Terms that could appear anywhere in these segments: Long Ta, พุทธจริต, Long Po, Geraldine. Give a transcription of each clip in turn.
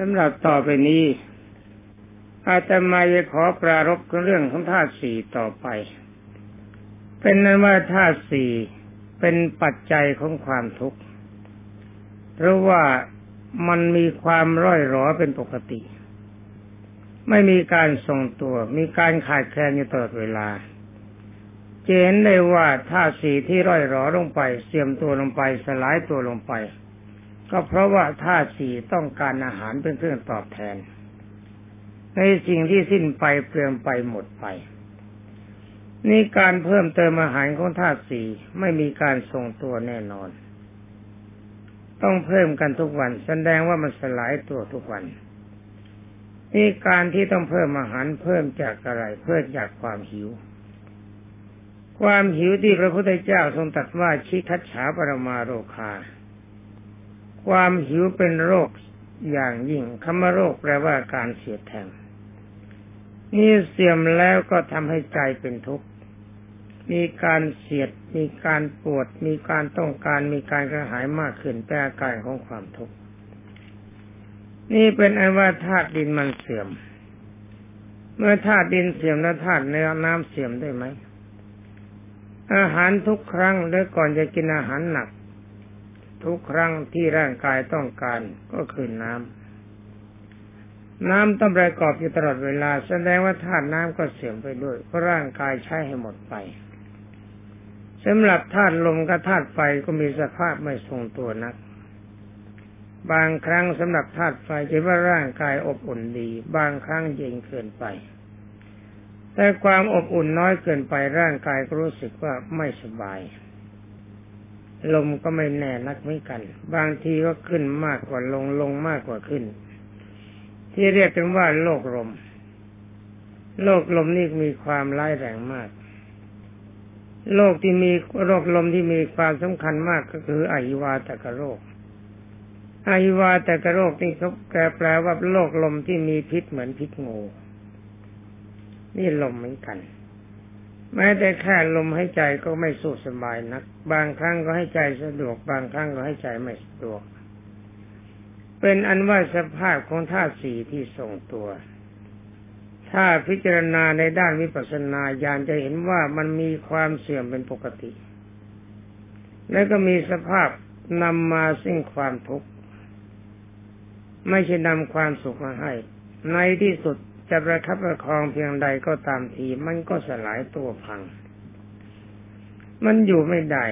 สำหรับต่อไปนี้อาตมาจะขอปรารภเรื่องของธาตุสี่ต่อไปเป็นนั้นว่าธาตุสี่เป็นปัจจัยของความทุกข์เพราะว่ามันมีความร่อยหรอเป็นปกติไม่มีการทรงตัวมีการขาดแคลนอยู่ตลอดเวลาเจนได้ว่าธาตุสี่ที่ร่อยหรอลงไปเสื่อมตัวลงไปสลายตัวลงไปก็เพราะว่าธาตุสี่ต้องการอาหารเป็นเครื่องตอบแทนในสิ่งที่สิ้นไปเปลืองไปหมดไปนี่การเพิ่มเติมอาหารของธาตุสี่ไม่มีการทรงตัวแน่นอนต้องเพิ่มกันทุกวันแสดงว่ามันสลายตัวทุกวันนี่การที่ต้องเพิ่มอาหารเพิ่มจากอะไรเพิ่มจากความหิวความหิวที่พระพุทธเจ้าทรงตรัสว่าชิคัจฉาปรมาโรคาความหิวเป็นโรคอย่างยิ่งคำว่าโรคแปลว่าการเสียดแทงนี่เสื่อมแล้วก็ทำให้ใจเป็นทุกข์มีการเสียดมีการปวดมีการต้องการมีการกระหายมากขึ้นเป็นอาการของความทุกข์นี่เป็นอว่าธาตุดินมันเสื่อมเมื่อธาตุดินเสื่อมแล้วธาตุน้ำเสื่อมได้ไหมอาหารทุกครั้งและก่อนจะกินอาหารหนักทุกครั้งที่ร่างกายต้องการก็คือน้ำต้องประกอบอยู่ตลอดเวลาแสดงว่าธาตุน้ำก็เสื่อมไปด้วยเพราะร่างกายใช้ให้หมดไปสำหรับธาตุลมกับธาตุไฟก็มีสภาพไม่ทรงตัวนักบางครั้งสำหรับธาตุไฟคิดว่าร่างกายอบอุ่นดีบางครั้งเย็นเกินไปแต่ความอบอุ่นน้อยเกินไปร่างกายก็รู้สึกว่าไม่สบายลมก็ไม่แน่นักเหมือนกันบางทีก็ขึ้นมากกว่าลงลงมากกว่าขึ้นที่เรียกกันว่าโรคลมโรคลมนี่มีความร้ายแรงมากโรคลมที่มีความสำคัญมากก็คืออหิวาตกโรคอหิวาตกโรคนี่ก็แปลว่าโรคลมที่มีพิษเหมือนพิษงูนี่ลมเหมือนกันแม้แต่แค่ลมหายใจก็ไม่สุขสบายนักบางครั้งก็ให้ใจสะดวกบางครั้งก็ให้ใจไม่สะดวกเป็นอันว่าสภาพของธาตุสี่ที่ทรงตัวถ้าพิจารณาในด้านวิปัสสนาญาณจะเห็นว่ามันมีความเสื่อมเป็นปกติและก็มีสภาพนำมาซึ่งความทุกข์ไม่ใช่นำความสุขมาให้ในที่สุดจะประคับประคองเพียงใดก็ตามทีมันก็สลายตัวพังมันอยู่ไม่ได้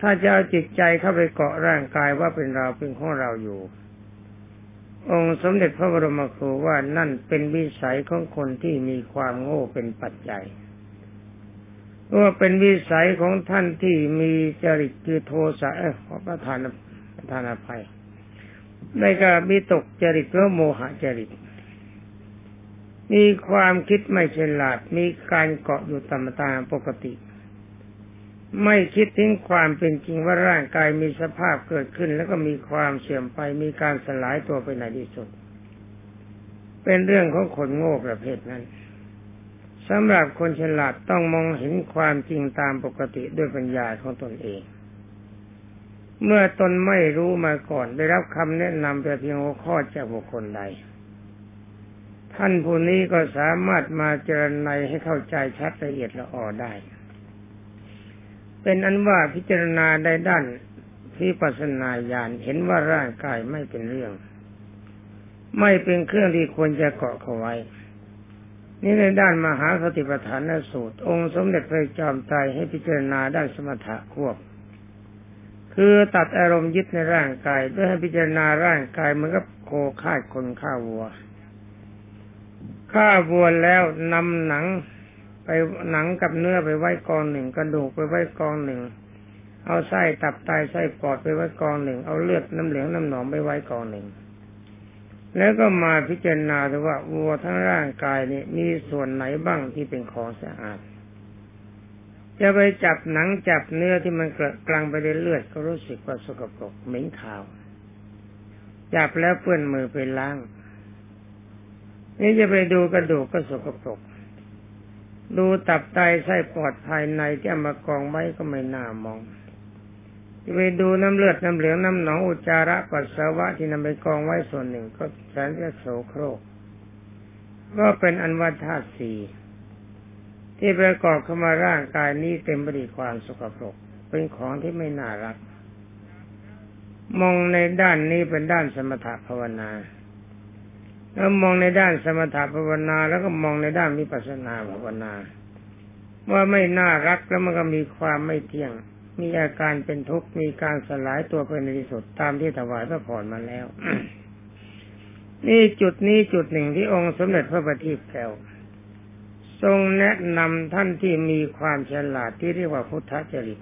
ถ้าจะเอาจิตใจเข้าไปเกาะร่างกายว่าเป็นเราเป็นของเราอยู่องค์สมเด็จพระบรมครูว่านั่นเป็นวิสัยของคนที่มีความโง่เป็นปัจจัยว่าเป็นวิสัยของท่านที่มีจริตคือโทสะขอประธานอภัยได้กระวิตกจริตและโมหะจริตมีความคิดไม่ฉลาดมีการเกาะอยู่ตามตามปกติไม่คิดถึงความเป็นจริงว่าร่างกายมีสภาพเกิดขึ้นแล้วก็มีความเสื่อมไปมีการสลายตัวไปในที่สุดเป็นเรื่องของคนโง่ประเภทนั้นสำหรับคนฉลาดต้องมองเห็นความจริงตามปกติด้วยปัญญาของตนเองเมื่อตนไม่รู้มาก่อนได้รับคำแนะนำแต่เพียงหัวข้อจากบุคคลใดท่านผู้นี้ก็สามารถมาเจริญในให้เข้าใจชัดละเอียดละออได้เป็นอันว่าพิจารณาในด้านวิปัสสนาญาณเห็นว่าร่างกายไม่เป็นเรื่องไม่เป็นเครื่องที่ควรจะเกาะเขาไว้นี่ในด้านมหาสติปัฏฐานสูตรองค์สมเด็จพระจอมไตรให้พิจารณาด้านสมถะควบคือตัดอารมณ์ยึดในร่างกายด้วยให้พิจารณาร่างกายเหมือนกับโคฆ่าคนฆ่าวัวฆ่าวัวแล้วนำหนังกับเนื้อไปไว้กองหนึ่งกระดูกไปไว้กองหนึ่งเอาไส้ตับไตไส้ปอดไปไว้กองหนึ่งเอาเลือดน้ำเหลืองน้ำหนองไปไว้กองหนึ่งแล้วก็มาพิจารณาดูว่าวัวทั้งร่างกายนี่มีส่วนไหนบ้างที่เป็นของสะอาดจะไปจับหนังจับเนื้อที่มันกลางไปด้วยเลือดก็รู้สึกว่าสกปรกเหม็นขาวจับแล้วเปื้อนมือไปล้างนี่จะไปดูกระดูกก็สกปรกดูตับไตไส้ปอดภายในที่มากองไว้ก็ไม่น่ามอง ไปดูน้ำเลือดน้ำเหลืองน้ำหนองอุจจาระปัสสาวะที่นำไปกองไว้ส่วนหนึ่งก็แสนจะโสโครกก็เป็นอันว่าธาตุสี่ที่ประกอบเข้ามาร่างกายนี้เต็มไปด้วยความสกปรกเป็นของที่ไม่น่ารักมองในด้านนี้เป็นด้านสมถะภาวนาแล้วมองในด้านสมถะภาวนาแล้วก็มองในด้านวิปัสสนาภาวนาว่าไม่น่ารักแล้วมันก็มีความไม่เที่ยงมีอาการเป็นทุกข์มีการสลายตัวไปในที่สุดตามที่ถวายพระพรมาแล้ว นี่จุดนี้จุดหนึ่งที่องค์สมเด็จพระบัณฑิตแก้วทรงแนะนำท่านที่มีความฉลาดที่เรียกว่าพุทธจริต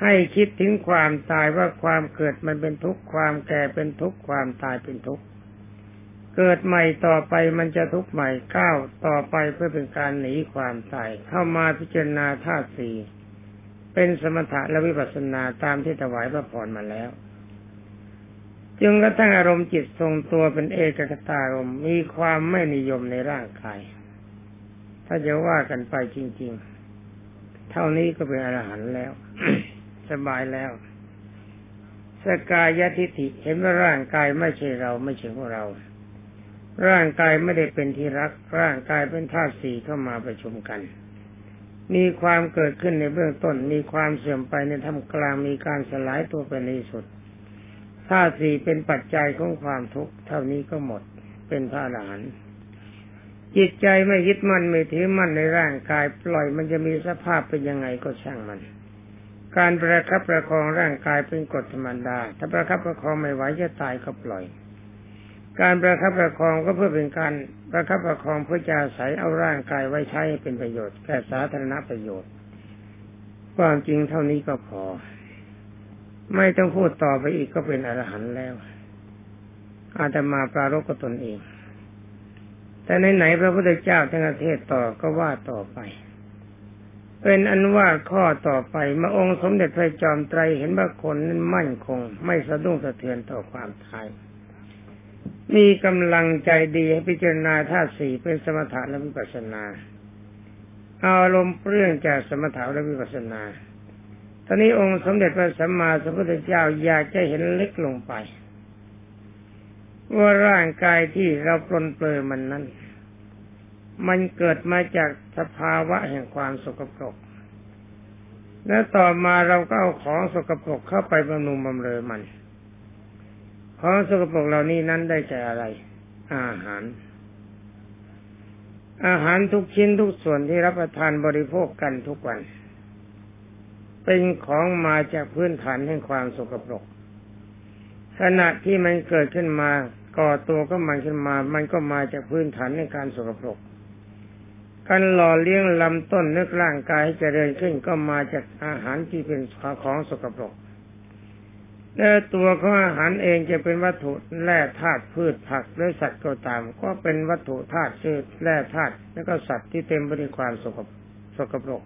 ให้คิดถึงความตายว่าความเกิดมันเป็นทุกข์ความแก่เป็นทุกข์ความตายเป็นทุกข์เกิดใหม่ต่อไปมันจะทุกข์ใหม่ก้าวต่อไปเพื่อเป็นการหนีความตายเข้ามาพิจารณาธาตุสี่เป็นสมถะและวิปัสสนาตามที่ถวายพระพรมาแล้วจึงกระทั่งอารมณ์จิตทรงตัวเป็นเอกคตารมณ์มีความไม่นิยมในร่างกายถ้าจะว่ากันไปจริงๆเท่านี้ก็เป็นอรหันต์แล้ว สบายแล้วสกายทิฏฐิเห็นว่าร่างกายไม่ใช่เราไม่ใช่ของเราร่างกายไม่ได้เป็นที่รักร่างกายเป็นธาตุสี่เข้ามาประชุมกันมีความเกิดขึ้นในเบื้องต้นมีความเสื่อมไปในท่ามกลางมีการสลายตัวไปในที่สุดธาตุสี่เป็นปัจจัยของความทุกข์เท่านี้ก็หมดเป็นพระอรหันต์จิตใจไม่ยึดมั่นไม่ถือมั่นในร่างกายปล่อยมันจะมีสภาพเป็นยังไงก็ช่างมันการประคับประคองร่างกายเป็นกฎธรรมดาถ้าประคับประคองไม่ไหวจะตายก็ปล่อยการประคับประคองก็เพื่อเป็นการประคับประคองเพื่อจะอาศัยเอาร่างกายไว้ใช้ให้เป็นประโยชน์แก่สาธารณประโยชน์ความจริงเท่านี้ก็พอไม่ต้องพูดต่อไปอีกก็เป็นอรหันต์แล้วอาตมาปรารภกับตนเองแต่ไหนๆพระพุทธเจ้าท่านเทศน์ต่อก็ว่าต่อไปเป็นอันว่าข้อต่อไปมาองค์สมเด็จพระจอมไตรเห็นว่าคนนั้นมั่นคงไม่สะดุ้งสะเทือนต่อความตายมีกำลังใจดีให้พิจารณาธาตุสี่เป็นสมถะและวิปัสสนาเอาอารมณ์เปลี่ยนจากสมถะและวิปัสสนาตอนนี้องค์สมเด็จพระสัมมาสัมพุทธเจ้าอยากจะเห็นเล็กลงไปว่าร่างกายที่เราปลนเปลือยมันนั้นมันเกิดมาจากสภาวะแห่งความสกปรกและต่อมาเราก็เอาของสกปรกเข้าไปบำรุงบำเรอมันของสกปรกเหล่านี้นั้นได้แก่อะไรอาหารอาหารทุกชิ้นทุกส่วนที่รับประทานบริโภคกันทุกวันเป็นของมาจากพื้นฐานแห่งความสกปรกขณะที่มันเกิดขึ้นมาก่อตัวก็มันขึ้นมามันก็มาจากพื้นฐานในการสกปรกการหล่อเลี้ยงลำต้นนึกร่างกายเจริญขึ้นก็มาจากอาหารที่เป็นของสกปรกและตัวของอาหารเองจะเป็นวัตถุแร่ธาตุพืชผักหรือสัตว์ก็ตามก็เป็นวัตถุธาตุชื่อแร่ธาตุแล้วก็สัตว์ที่เต็มไปด้วยความสกปรก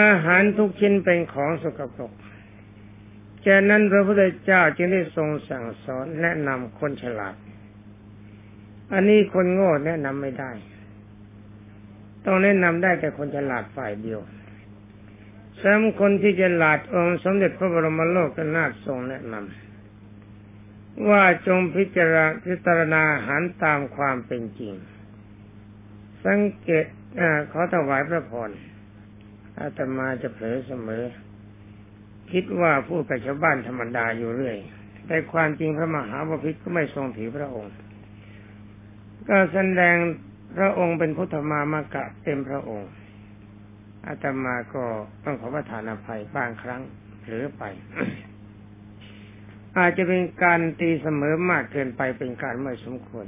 อาหารทุกชิ้นเป็นของสกปรกฉะนั้นพระพุทธเจ้าจึงได้ทรงสั่งสอนแนะนำคนฉลาดอันนี้คนโง่แนะนำไม่ได้ต้องแนะนำได้แต่คนฉลาดฝ่ายเดียวสำหรับคนที่ฉลาดองค์สมเด็จพระบรมโลกนาถทรงแนะนำว่าจงพิจารณาหันตามความเป็นจริงสังเกตขอถวายพระพรอาตมาจะเผลอเสมอคิดว่าพูดกับชาวบ้านธรรมดาอยู่เรื่อยแต่ความจริงพระมหาวพิตรก็ไม่ทรงถือพระองค์ก็แสดงพระองค์เป็นพุทธมามกะเต็มพระองค์อาตมาก็ต้องขอประทานอภัยบางครั้งหรือไป อาจจะเป็นการตีเสมอมากเกินไปเป็นการไม่สมควร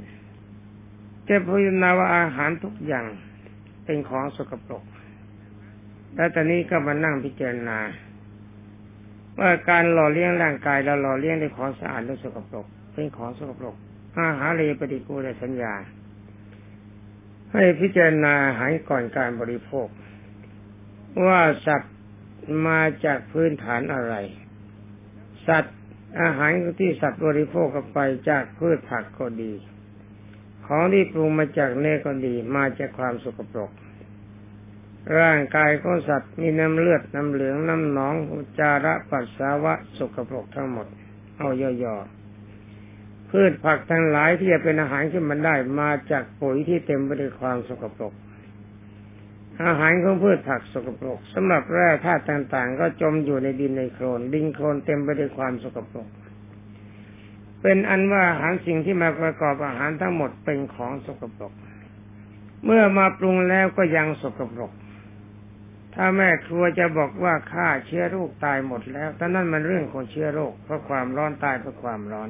แต่พิจารณาว่าอาหารทุกอย่างเป็นของสกปรกและตอนนี้ก็มานั่งพิจารณาว่าการหล่อเลี้ยงร่างกายเราหล่อเลี้ยงด้วยของสะอาดและสกปรกเป็นของสกปรกอาหารเลยปฏิกูลและสัญญาให้พิจารณาหายก่อนการบริโภคว่าสัตว์มาจากพื้นฐานอะไรสัตว์อาหารที่สัตว์บริโภคเข้าไปจากพืชผักก็ดีของที่ปรุงมาจากเนื้อก็ดีมาจากความสกปรก ร่างกายของสัตว์มีน้ำเลือดน้ำเหลืองน้ำหนองอุจจาระปัสสาวะสกปรกทั้งหมดเอาย่อๆพืชผักทั้งหลายที่จะเป็นอาหารขึ้นมาได้มาจากปุ๋ยที่เต็มไปด้วยความสกปรกอาหารของพืชผักสกปรกสำหรับแร่ธาตุต่างๆก็จมอยู่ในดินในโคลนดินโคลนเต็มไปด้วยความสกปรกเป็นอันว่าอาหารสิ่งที่มาประกอบอาหารทั้งหมดเป็นของสกปรกเมื่อมาปรุงแล้วก็ยังสกปรกถ้าแม่ครัวจะบอกว่าฆ่าเชื้อโรคตายหมดแล้วแต่นั่นมันเรื่องของเชื้อโรคเพราะความร้อนตายเพราะความร้อน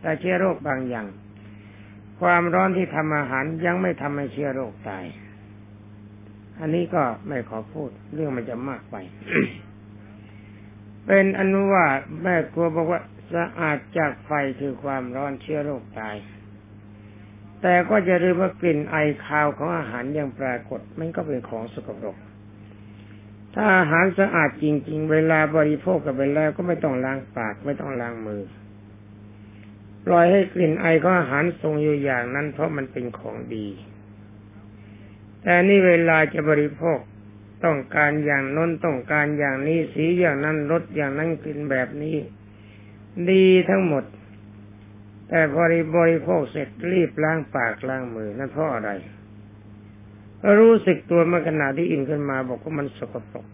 แต่เชื้อโรคบางอย่างความร้อนที่ทำอาหารยังไม่ทำให้เชื้อโรคตายอันนี้ก็ไม่ขอพูดเรื่องมันจะมากไป เป็นอนุว่าแม่ครัวบอกว่าสะอาดจากไฟคือความร้อนเชื้อโรคตายแต่ก็จะลืมว่ากลิ่นไอคาวของอาหารยังปรากฏมันก็เป็นของสกปรกถ้าอาหารสะอาดจริงๆเวลาบริโภคกันไปแล้วก็ไม่ต้องล้างปากไม่ต้องล้างมือปล่อยให้กลิ่นไอของอาหารทรงอยู่อย่างนั้นเพราะมันเป็นของดีแต่นี่เวลาจะบริโภคต้องการอย่างนั้นต้องการอย่างนี้สีอย่างนั้นรสอย่างนั้นกลิ่นแบบนี้ดีทั้งหมดแต่พอบริโภคเสร็จรีบล้างปากล้างมือนั่นเพราะอะไรรู้สึกตัวเมื่อขณะที่อิ่มขึ้นมาบอกว่ามันสกปรก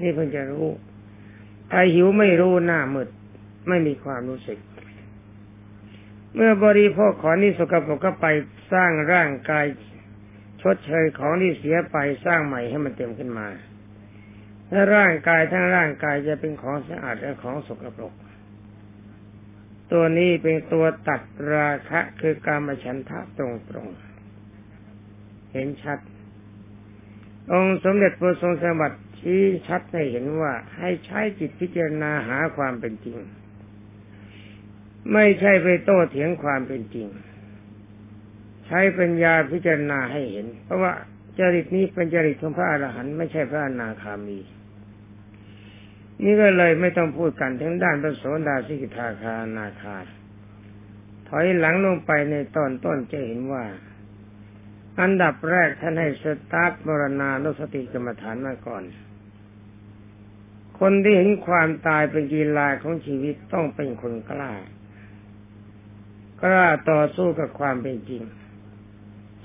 นี่เพิ่งจะรู้ใครหิวไม่รู้หน้ามืดไม่มีความรู้สึกเมื่อบริโภคของนี่สกปรกก็ไปสร้างร่างกายชดเชยของที่เสียไปสร้างใหม่ให้มันเต็มขึ้นมาถ้าร่างกายทั้งร่างกายจะเป็นของสะอาดและของสกปรกตัวนี้เป็นตัวตัดราคะคือกามฉันทะตรงๆเห็นชัดองค์สมเด็จพระทรงสวัสดิ์ชี้ชัดให้เห็นว่าให้ใช้จิตพิจารณาหาความเป็นจริงไม่ใช่ไปโต้เถียงความเป็นจริงใช้ปัญญาพิจารณาให้เห็นเพราะว่าจริตนี้เป็นจริตของพระอรหันต์ไม่ใช่พระอนาคามีนี่ก็เลยไม่ต้องพูดกันทั้งด้านพระโสดาสิกขาคานาคาถอยหลังลงไปในตอนต้นจะเห็นว่าอันดับแรกท่านให้สตาร์ทมรณานุสติกรรมฐานมาก่อนคนที่เห็นความตายเป็นกีฬาของชีวิตต้องเป็นคนกล้าต่อสู้กับความเป็นจริง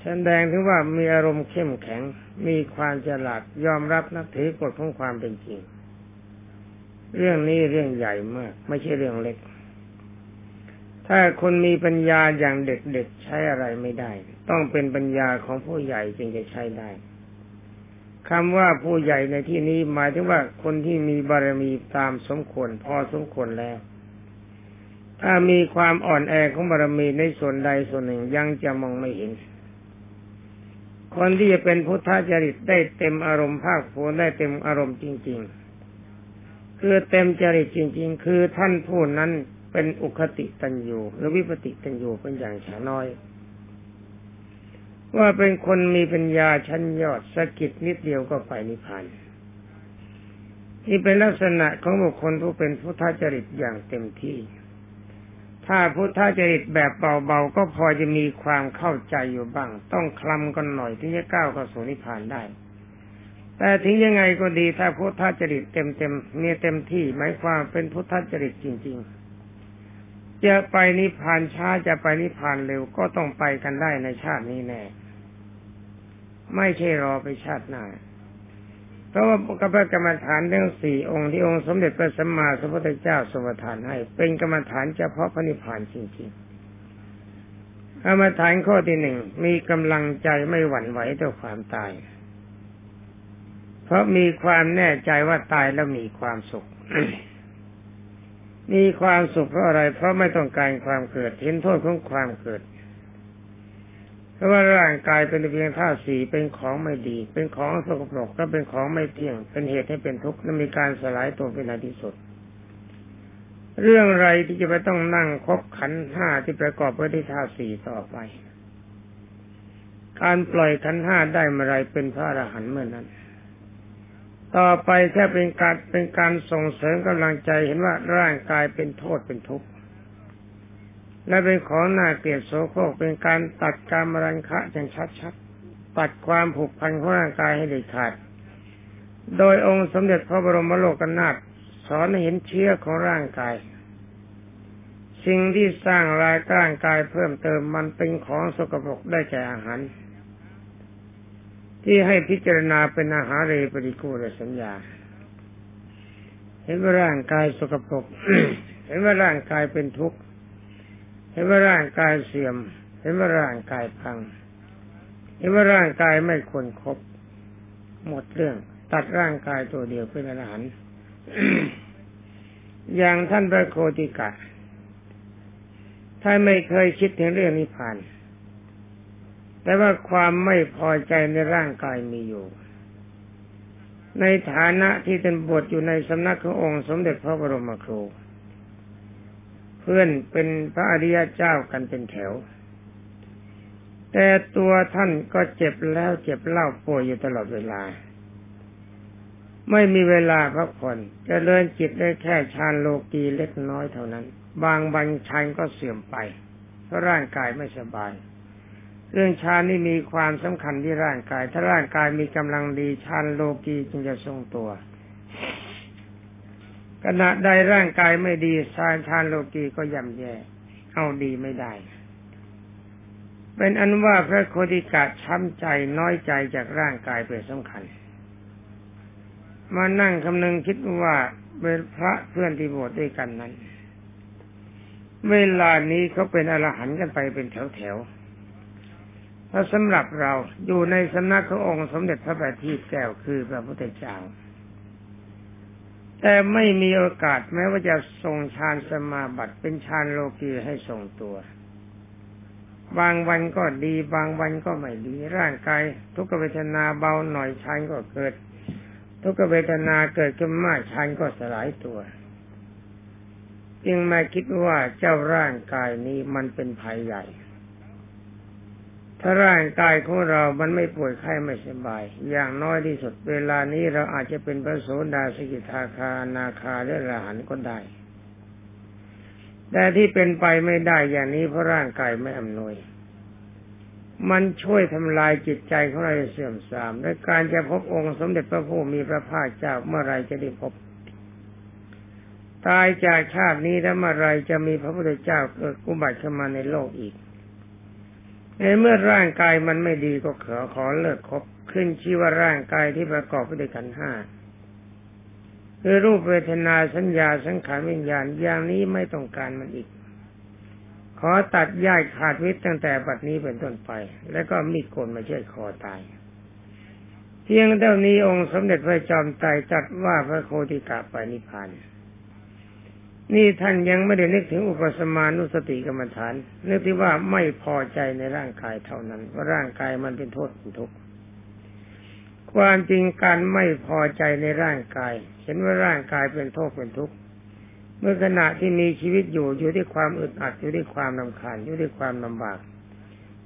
แสดงถึงว่ามีอารมณ์เข้มแข็งมีความฉลาดยอมรับนับถือกฎของความเป็นจริงเรื่องนี้เรื่องใหญ่มากไม่ใช่เรื่องเล็กถ้าคนมีปัญญาอย่างเด็กๆใช้อะไรไม่ได้ต้องเป็นปัญญาของผู้ใหญ่จึงจะใช้ได้คำว่าผู้ใหญ่ในที่นี้หมายถึงว่าคนที่มีบารมีตามสมควรพอสมควรแล้วถ้ามีความอ่อนแอของบารมีในส่วนใดส่วนหนึ่งยังจะมองไม่เห็นคนที่จะเป็นพุทธจริตได้เต็มอารมณ์ภาคภูมิได้เต็มอารมณ์จริงๆคือเต็มจริตจริงๆคือท่านผู้นั้นเป็นอุคติตัญญูหรือวิปติตัญญูเป็นอย่างช้าน้อยว่าเป็นคนมีปัญญาชั้นยอดสะกิดนิดเดียวก็ไปนิพพานนี่เป็นลักษณะของบุคคลผู้เป็นพุทธจริตอย่างเต็มที่ถ้าพุทธจริตแบบเบาๆก็พอจะมีความเข้าใจอยู่บ้างต้องคลำกันหน่อยถึงจะก้าวเข้าสู่นิพพานได้แต่ถึงยังไงก็ดีถ้าพุทธจริตเต็มเนี่ยเต็มที่หมายความเป็นพุทธจริตจริงๆจะไปนิพพานช้าจะไปนิพพานเร็วก็ต้องไปกันได้ในชาตินี้แน่ไม่ใช่รอไปชาติหน้าเพราะว่ากรรมฐานทั้งสี่องค์ที่องค์สมเด็จพระสัมมาสัมพุทธเจ้าทรงประทานให้เป็นกรรมฐานเฉพาะพระนิพพานจริงๆกรรมฐานข้อที่หนึ่งมีกำลังใจไม่หวั่นไหวต่อความตายเพราะมีความแน่ใจว่าตายแล้วมีความสุข มีความสุขเพราะอะไรเพราะไม่ต้องการความเกิดเห็นโทษของความเกิดเพราะว่าร่างกายเป็นเพียงธาตุสีเป็นของไม่ดีเป็นของสกปรกก็เป็นของไม่เที่ยงเป็นเหตุให้เป็นทุกข์และมีการสลายตัวเป็นที่สุดเรื่องไรที่จะไม่ต้องนั่งคบขันธ์ห้าที่ประกอบด้วยธาตุสีต่อไปการปล่อยขันธ์ห้าได้เมื่อไรเป็นพระอรหันต์เมื่อนั้นต่อไปแค่เป็นการส่งเสริมกำลังใจเห็นว่าร่างกายเป็นโทษเป็นทุกข์และเป็นของน่าเกลียดโสโครกเป็นการตัดกามราคะอย่างชัด ตัดความผูกพันของร่างกายให้เด็ดขาดโดยองค์สมเด็จพระบรมโลกนาถสอนให้เห็นเชื้อของร่างกายสิ่งที่สร้างร่างกายเพิ่มเติมมันเป็นของสกปรกได้แก่อาหารที่ให้พิจารณาเป็นอาหารเรปฏิกูลสัญญาเห็นว่าร่างกายสกปรก เห็นว่าร่างกายเป็นทุกข์เห็นว่าร่างกายเสื่อมเห็นว่าร่างกายพังเห็นว่าร่างกายไม่ควรคบหมดเรื่องตัดร่างกายตัวเดียวเป็นอรหันต์ อย่างท่านพระโคติกะท่านไม่เคยคิดถึงเรื่องนิพพานแต่ว่าความไม่พอใจในร่างกายมีอยู่ในฐานะที่เป็นบวชอยู่ในสำนักขององค์สมเด็จพระบรมครูเพื่อนเป็นพระอริยเจ้ากันเป็นแถวแต่ตัวท่านก็เจ็บแล้วเจ็บเล่าป่วยอยู่ตลอดเวลาไม่มีเวลาพักผ่อนจะเลื่อนจิตได้แค่ฌานโลกีเล็กน้อยเท่านั้นบางวันฌานก็เสื่อมไปเพราะร่างกายไม่สบายเรื่องฌานนี่มีความสำคัญที่ร่างกายถ้าร่างกายมีกำลังดีฌานโลกีจึงจะทรงตัวขณะใดร่างกายไม่ดีฌานโลกีก็ย่ำแย่เอาดีไม่ได้เป็นอันว่าพระโคติกะช้ำใจน้อยใจจากร่างกายเป็นสำคัญมานั่งคำนึงคิดว่าเป็นพระเพื่อนที่บวชด้วยกันนั้นเวลานี้เขาเป็นอรหันต์กันไปเป็นแถวๆถ้าสำหรับเราอยู่ในสำนักขององค์สมเด็จพระบัณฑิตแก้วคือพระพุทธเจ้าแต่ไม่มีโอกาสแม้ว่าจะทรงฌานสมาบัติเป็นฌานโลกีให้ทรงตัวบางวันก็ดีบางวันก็ไม่ดีร่างกายทุกขเวทนาเบาหน่อยฌานก็เกิดทุกขเวทนาเกิดขึ้นมากฌานก็สลายตัวจึงมาคิดว่าเจ้าร่างกายนี้มันเป็นภัยใหญ่ถ้าร่างกายของเรามันไม่ป่วยไข้ไม่สบายอย่างน้อยที่สุดเวลานี้เราอาจจะเป็นพระโสดาสกิทาคานาคาหรืออรหันต์ก็ได้แต่ที่เป็นไปไม่ได้อย่างนี้เพราะร่างกายไม่อำนวยมันช่วยทำลายจิตใจของเราเสื่อมทรามและการจะพบองค์สมเด็จพระผู้มีพระภาคเจ้าเมื่อไรจะได้พบตายจากชาตินี้แล้วเมื่อไรจะมีพระพุทธเจ้าเกิดอุบัติขึ้นมาในโลกอีกในเมื่อร่างกายมันไม่ดีก็ขอเลิกคบขึ้นชื่อว่าร่างกายที่ประกอบด้วยขันธ์ห้าคือรูปเวทนาสัญญาสังขารวิญญาณอย่างนี้ไม่ต้องการมันอีกขอตัดย่ายขาดวิตตั้งแต่บัดนี้เป็นต้นไปแล้วก็มีคนมาเชือดคอตายเพียงเท่านี้องค์สมเด็จพระจอมไตรจัดว่าพระโคติกะไปนิพพานนี่ท่านยังไม่ได้นึกถึงอุปสมานุสติกรรมฐานนึกที่ว่าไม่พอใจในร่างกายเท่านั้นว่าร่างกายมันเป็นโทษเป็นทุกข์ความจริงการไม่พอใจในร่างกายเห็นว่าร่างกายเป็นโทษเป็นทุกข์เมื่อขณะที่มีชีวิตอยู่ด้วยความอึดอัดอยู่ด้วยความรำคาญอยู่ด้วยความลำบาก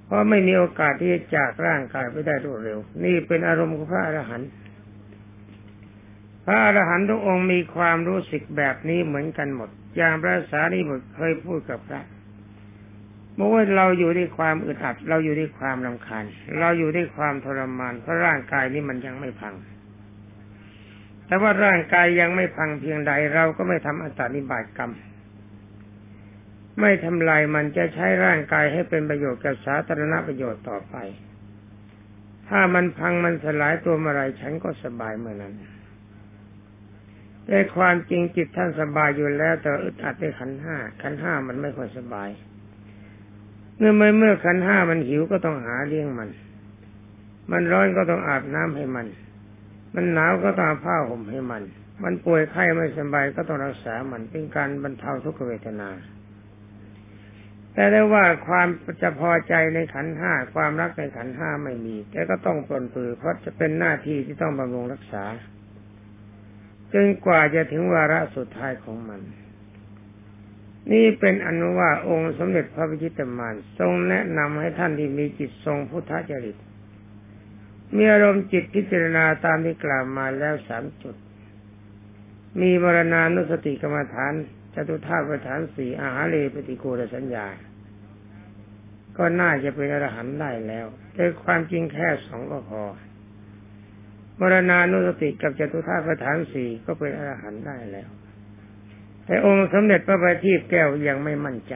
เพราะไม่มีโอกาสที่จะจากร่างกายไปได้รวดเร็วนี่เป็นอารมณ์ของพระอรหันต์พระอรหันต์ทุกองค์มีความรู้สึกแบบนี้เหมือนกันหมดอย่างพระสารีบุตรเคยพูดกับพระเมื่อเราอยู่ด้วยความอึดอัดเราอยู่ด้วยความรำคาญเราอยู่ด้วยความทรมานเพราะร่างกายนี้มันยังไม่พังแต่ว่าร่างกายยังไม่พังเพียงใดเราก็ไม่ทำอสัตนิบาตกรรมไม่ทำลายมันจะใช้ร่างกายให้เป็นประโยชน์กับสาธารณประโยชน์ต่อไปถ้ามันพังมันสลายตัวเมื่อไรฉันก็สบายเมื่อนั้นแต่ความจริงจิตท่านสบายอยู่แล้วแต่อึดอัดในขันธ์ห้าขันธ์ห้ามันไม่ค่อยสบายเมื่อขันธ์ห้ามันหิวก็ต้องหาเลี้ยงมันมันร้อนก็ต้องอาบน้ำให้มันมันหนาวก็ต้องผ้าห่มให้มันมันป่วยไข้ไม่สบายก็ต้องรักษามันเป็นการบรรเทาทุกขเวทนาแต่ได้ว่าความจะพอใจในขันธ์ห้าความรักในขันธ์ห้าไม่มีแต่ก็ต้องปรนปือเพราะจะเป็นหน้าที่ที่ต้องบำรุงรักษาจนกว่าจะถึงวาระสุดท้ายของมันนี่เป็นอนุว่าองค์สมเด็จพระวิชิตมารทรงแนะนำให้ท่านที่มีจิตทรงพุทธจริตมีอารมณ์จิตพิจารณาตามที่กล่าวมาแล้ว3จุดมีมรณานุสติกรรมฐานจตุธาตุกรรมฐาน4อาหาเรปฏิกูลสัญญา ก็น่าจะเป็นอรหันต์ได้แล้วแต่ความจริงแค่สองก็พอมรณานุสติกับจตุธาตุฐานสี่ก็เป็นอรหันต์ได้แล้วแต่องค์สมเด็จพระประทีปแก้วยังไม่มั่นใจ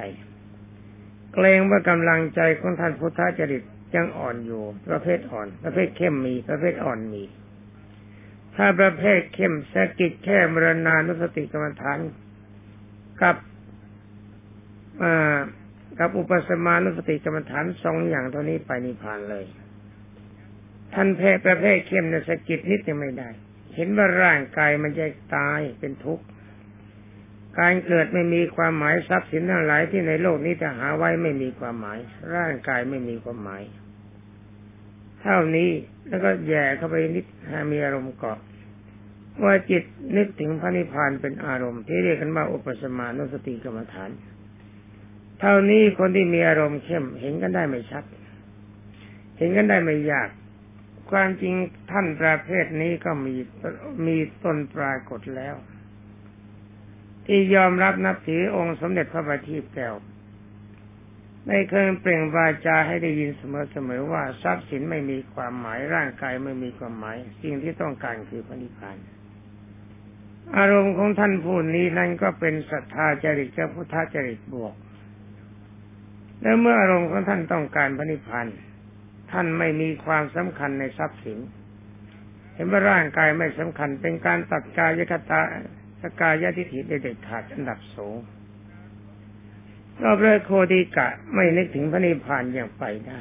เกรงว่ากำลังใจของท่านพุทธจริตยังอ่อนอยู่ประเภทอ่อนประเภทเข้มมีประเภทอ่อนมีถ้าประเภทเข้มสกิดแค่มรณานุสติกรรมฐานกับอุปสมานุสติกรรมฐานสองอย่างตัวนี้ไปนิพพานเลยท่านแพทย์ประเภทเข้มในสกิดนิดยังไม่ได้เห็นว่าร่างกายมันจะตายเป็นทุกข์การเกิดไม่มีความหมายทรัพย์สินทั้งหลายที่ในโลกนี้จะหาไว้ไม่มีความหมายร่างกายไม่มีความหมายเท่านี้แล้วก็แย่เข้าไปนิดมีอารมณ์เกาะว่าจิตนึกถึงพระนิพพานเป็นอารมณ์ที่เรียกกันว่าอุปสมานุสติกรรมฐานเท่านี้คนที่มีอารมณ์เข้มเห็นกันได้ไม่ชัดเห็นกันได้ไม่ยากความจริงท่านประเภทนี้ก็มีตนปรากฏแล้วที่ยอมรับนับถือองค์สมเด็จพระบัณฑิตแก้วได้เคยเปล่งวาจาให้ได้ยินเสมอๆว่าทรัพย์สินไม่มีความหมายร่างกายไม่มีความหมายสิ่งที่ต้องการคือพระนิพพานอารมณ์ของท่านผู้นี้นั้นก็เป็นศรัทธาจริตกับพุทธจริตบวกและเมื่ออารมณ์ของท่านต้องการพระนิพพานท่านไม่มีความสำคัญในทรัพย์สินเห็นว่าร่างกายไม่สำคัญเป็นการตัดกายคตาสกายทิฏฐิได้เด็ดขาดอันดับสูงรอบแรกโคติกะไม่นึกถึงพระนิพพานอย่างไปได้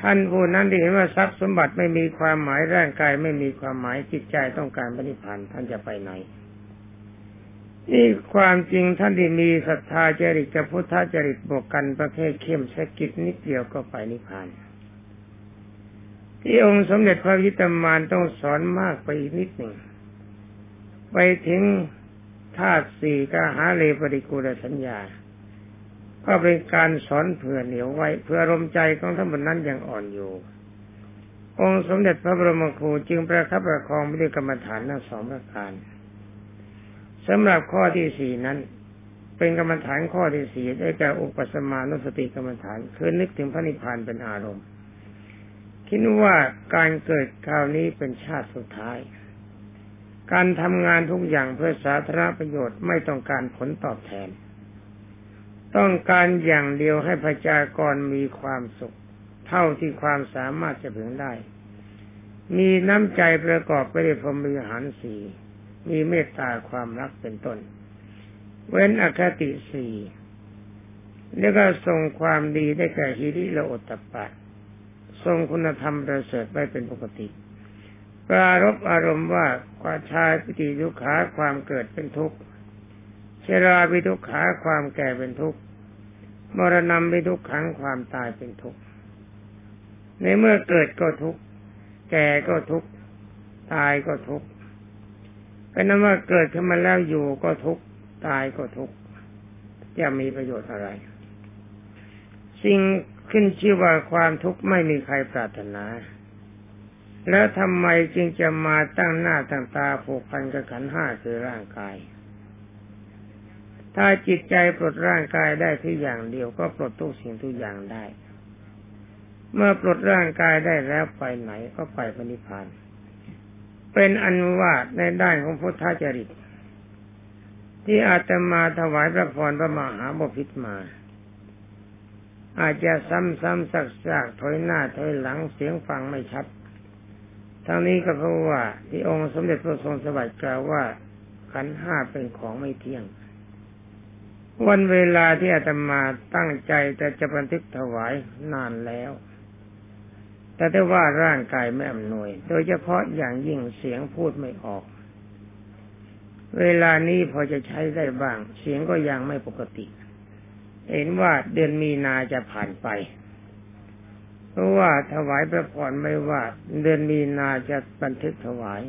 ท่านผู้นั้นที่เห็นว่าทรัพย์สมบัติไม่มีความหมายร่างกายไม่มีความหมายจิตใจต้องการพระนิพพานท่านจะไปไหนนี่ความจริงท่านที่มีศรัทธาจริตกับพุทธจริตบวกกันประเภทเข้มสกิดนิดเดียวก็ไปนิพพานที่องค์สมเด็จพระวิตมานต้องสอนมากไปอีกนิดหนึ่งไปถึงธาตุสี่ก็หาเลปริกูลสัญญาก็เป็นการสอนเผื่อเหนียวไว้เพื่ออารมณ์ใจของท่านบนนั้นยังอ่อนอยู่องค์สมเด็จพระบรมครูจึงประคับประคองด้วยกรรมฐานทั้งสองประการสำหรับข้อที่สี่นั้นเป็นกรรมฐานข้อที่สี่ได้แก่อุปสมานุสติกรรมฐานคือนึกถึงพระนิพพานเป็นอารมณ์คิดว่าการเกิดคราวนี้เป็นชาติสุดท้ายการทำงานทุกอย่างเพื่อสาธารณประโยชน์ไม่ต้องการผลตอบแทนต้องการอย่างเดียวให้ประชากรมีความสุขเท่าที่ความสามารถจะพึงได้มีน้ำใจประกอบไปด้วยพรหมวิหารสี่มีเมตตาความรักเป็นต้นเว้นอคติสี่แล้วก็ส่งความดีได้แก่หิริโอตตัปปะส่งคุณธรรมประเสริฐไว้เป็นปกติปรารภอารมณ์ว่าความชาปิติทุกขาความเกิดเป็นทุกข์ชราปิทุกขาความแก่เป็นทุกข์มรณะปิทุกขังความตายเป็นทุกข์ในเมื่อเกิดก็ทุกข์แก่ก็ทุกข์ตายก็ทุกข์เป็นนั้นว่าเกิดขึ้นมาแล้วอยู่ก็ทุกข์ตายก็ทุกข์จะมีประโยชน์อะไรสิ่งขึ้นชื่อว่าความทุกข์ไม่มีใครปรารถนาแล้วทำไมจึงจะมาตั้งหน้าตั้งตาผูกพันกับขันธ์ห้าคือร่างกายถ้าจิตใจปลดร่างกายได้ทุกอย่างเดียวก็ปลดทุกสิ่งทุกอย่างได้เมื่อปลดร่างกายได้แล้วไปไหนก็ไปพระนิพพานเป็นอันว่าในด้านของพุทธจริตที่อาตมาถวายพระพรพระมหาบพิตรมาอาจจะซ้ำๆซากๆถอยหน้าถอยหลังเสียงฟังไม่ชัดทั้งนี้ก็เพราะว่าที่องค์สมเด็จพระทรงสวัสดิ์กล่าวว่าขันธ์ห้าเป็นของไม่เที่ยงวันเวลาที่อาตมาตั้งใจแต่จะบันทึกถวายนานแล้วแต่ได้ว่าร่างกายไม่อำนวยโดยเฉพาะอย่างยิ่งเสียงพูดไม่ออกเวลานี้พอจะใช้ได้บ้างเสียงก็ยังไม่ปกติเห็นว่าเดือนมีนาจะผ่านไปเพราะว่าถวายพระพรไม่ว่าเดือนมีนาจะบันทึกถวาย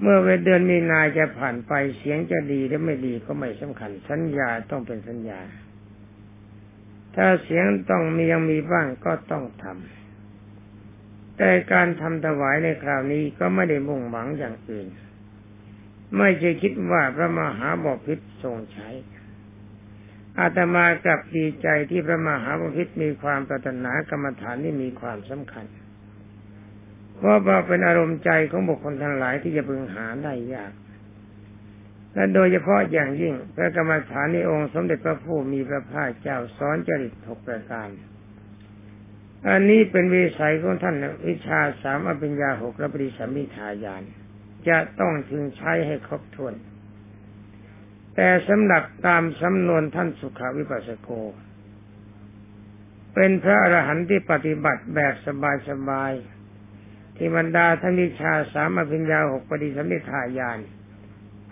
เมื่อเดือนมีนาจะผ่านไปเสียงจะดีหรือไม่ดีก็ไม่สำคัญสัญญาต้องเป็นสัญญาถ้าเสียงต้องมียังมีบ้างก็ต้องทำแต่การทำถวายในคราวนี้ก็ไม่ได้มุ่งหวังอย่างอื่นไม่ใช่คิดว่าพระมหาบพิตรทรงใช้ อาตมากลับดีใจที่พระมหาบพิตรมีความปรารถนากรรมฐานที่มีความสำคัญเพราะว่าเป็นอารมณ์ใจของบุคคลทั้งหลายที่จะพึงหาได้ยากและโดยเฉพาะอย่างยิ่งพระกรรมฐานในองค์สมเด็จพระผู้มีพระภาคเจ้าสอนจริตหกประการอันนี้เป็นวิสัยของท่านวิชาสามอภิญญาหกและปริสัมมิทายานจะต้องถึงใช้ให้ครบถ้วนแต่สำหรับตามสำนวนท่านสุขวิปัสสโกเป็นพระอรหันต์ที่ปฏิบัติแบบสบายๆที่บรรดาท่านวิชาสามอภิญญาหกปริสัมมิทายาน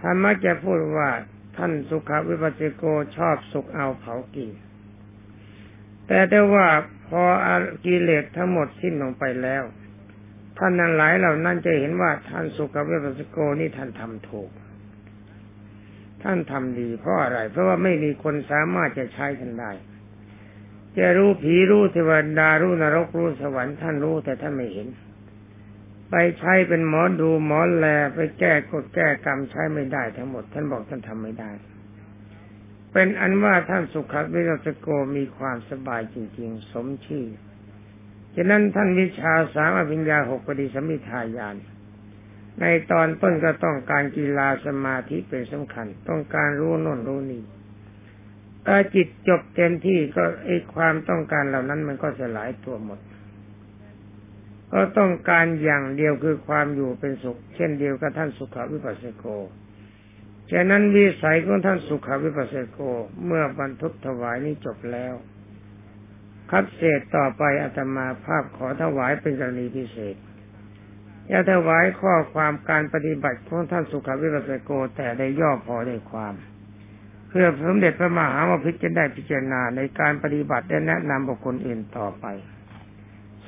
ท่านมักจะพูดว่าท่านสุขวิปัสสโกชอบสุกเอาเผากินแต่ว่าพอกิเลสทั้งหมดสิ้นลงไปแล้วท่านนั้นหลายเหล่านั้นจะเห็นว่าท่านสุขวิปัสสโกนี่ท่านทำถูกท่านทำดีเพราะอะไรเพราะว่าไม่มีคนสามารถจะใช้ท่านได้จะรู้ผีรู้เทวดารู้นรกรู้สวรรค์ท่านรู้แต่ท่านไม่เห็นไปใช้เป็นหมอดูหมอแลไปแก้กฎแก้กรรมใช้ไม่ได้ทั้งหมดท่านบอกท่านทำไม่ได้เป็นอันว่าท่านสุขวิปัสสโกมีความสบายจริงๆสมชื่อฉะนั้นท่านวิชาสามอภิญญาหกปฏิสัมภิทายานในตอนต้นก็ต้องการกีฬาสมาธิเป็นสำคัญต้องการรู้โน่นรู้นี่ถ้าจิตจบเต็มที่ก็ไอ้ความต้องการเหล่านั้นมันก็สลายตัวหมดก็ต้องการอย่างเดียวคือความอยู่เป็นสุขเช่นเดียวกับท่านสุขวิปัสสโกฉะนั้นวิสัยของท่านสุขวิปัสสโกเมื่อบรรทุกถวายนี้จบแล้วคัดเศษต่อไปอาตมาภาพขอถวายเป็นกรณีพิเศษอยากถวายข้อความการปฏิบัติของท่านสุขวิปัสสโกแต่ได้ย่อพอได้ความเพื่อสมเด็จพระมหาวพิตรจะได้พิจารณาในการปฏิบัติและแนะนำบุคคลอื่นต่อไป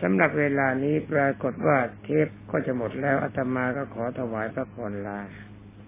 สำหรับเวลานี้ปรากฏว่าเทปก็จะหมดแล้วอาตมาก็ขอถวายพระพรลา